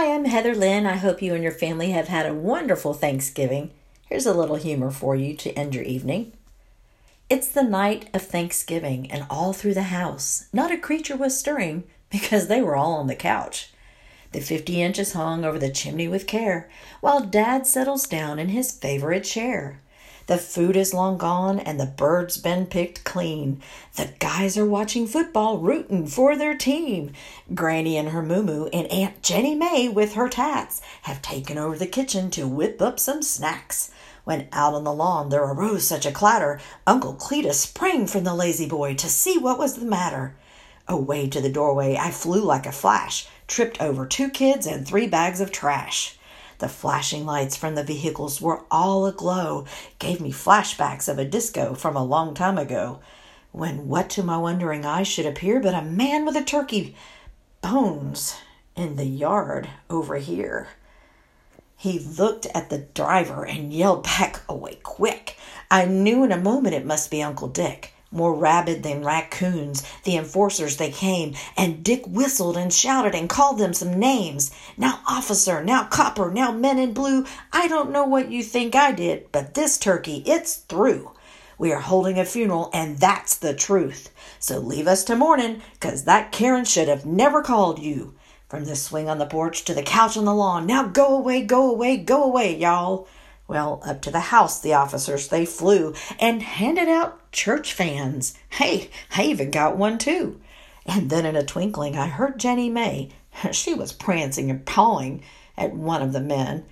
Hi, I'm Heather Lynn. I hope you and your family have had a wonderful Thanksgiving. Here's a little humor for you to end your evening. It's the night of Thanksgiving, and all through the house, not a creature was stirring because they were all on the couch. The 50 inches hung over the chimney with care, while Dad settles down in his favorite chair. The food is long gone, and the bird's been picked clean. The guys are watching football, rooting for their team. Granny and her moo-moo and Aunt Jenny May with her tats have taken over the kitchen to whip up some snacks. When out on the lawn there arose such a clatter, Uncle Cletus sprang from the lazy boy to see what was the matter. Away to the doorway I flew like a flash, tripped over 2 kids and 3 bags of trash. The flashing lights from the vehicles were all aglow, gave me flashbacks of a disco from a long time ago, when what to my wondering eyes should appear but a man with a turkey bones in the yard over here. He looked at the driver and yelled back away quick. I knew in a moment it must be Uncle Dick. More rabid than raccoons, the enforcers they came, and Dick whistled and shouted and called them some names. Now officer, now copper, now men in blue. I don't know what you think I did, but this turkey, it's through. We are holding a funeral, and that's the truth. So leave us to morning, 'cause that Karen should have never called you. From the swing on the porch to the couch on the lawn. Now go away, go away, go away, y'all. Well, up to the house, the officers, they flew and handed out church fans. Hey, I even got one too. And then in a twinkling, I heard Jenny May. She was prancing and pawing at one of the men.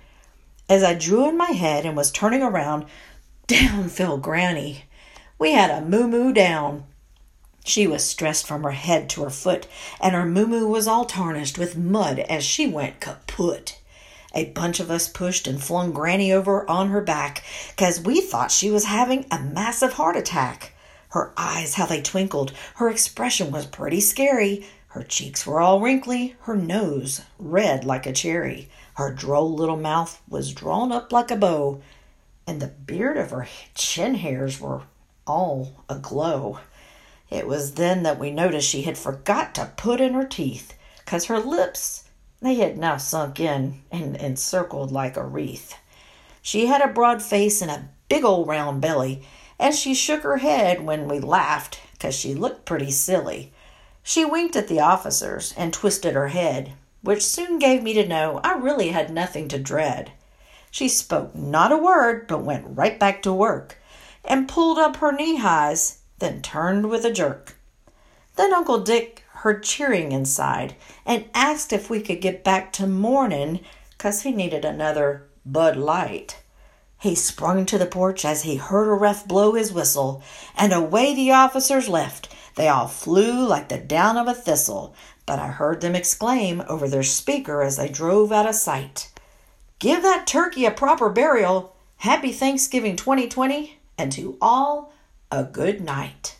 As I drew in my head and was turning around, down fell Granny. We had a moo-moo down. She was stressed from her head to her foot, and her moo-moo was all tarnished with mud as she went kaput. A bunch of us pushed and flung Granny over on her back, 'cause we thought she was having a massive heart attack. Her eyes, how they twinkled. Her expression was pretty scary. Her cheeks were all wrinkly, her nose red like a cherry. Her droll little mouth was drawn up like a bow, and the beard of her chin hairs were all aglow. It was then that we noticed she had forgot to put in her teeth, 'cause her lips, they had now sunk in and encircled like a wreath. She had a broad face and a big old round belly, and she shook her head when we laughed, 'cause she looked pretty silly. She winked at the officers and twisted her head, which soon gave me to know I really had nothing to dread. She spoke not a word, but went right back to work, and pulled up her knee-highs, then turned with a jerk. Then Uncle Dick heard cheering inside and asked if we could get back to morning, 'cause he needed another Bud Light. He sprung to the porch as he heard a ref blow his whistle, and away the officers left. They all flew like the down of a thistle, but I heard them exclaim over their speaker as they drove out of sight, "Give that turkey a proper burial. Happy Thanksgiving 2020, and to all, a good night."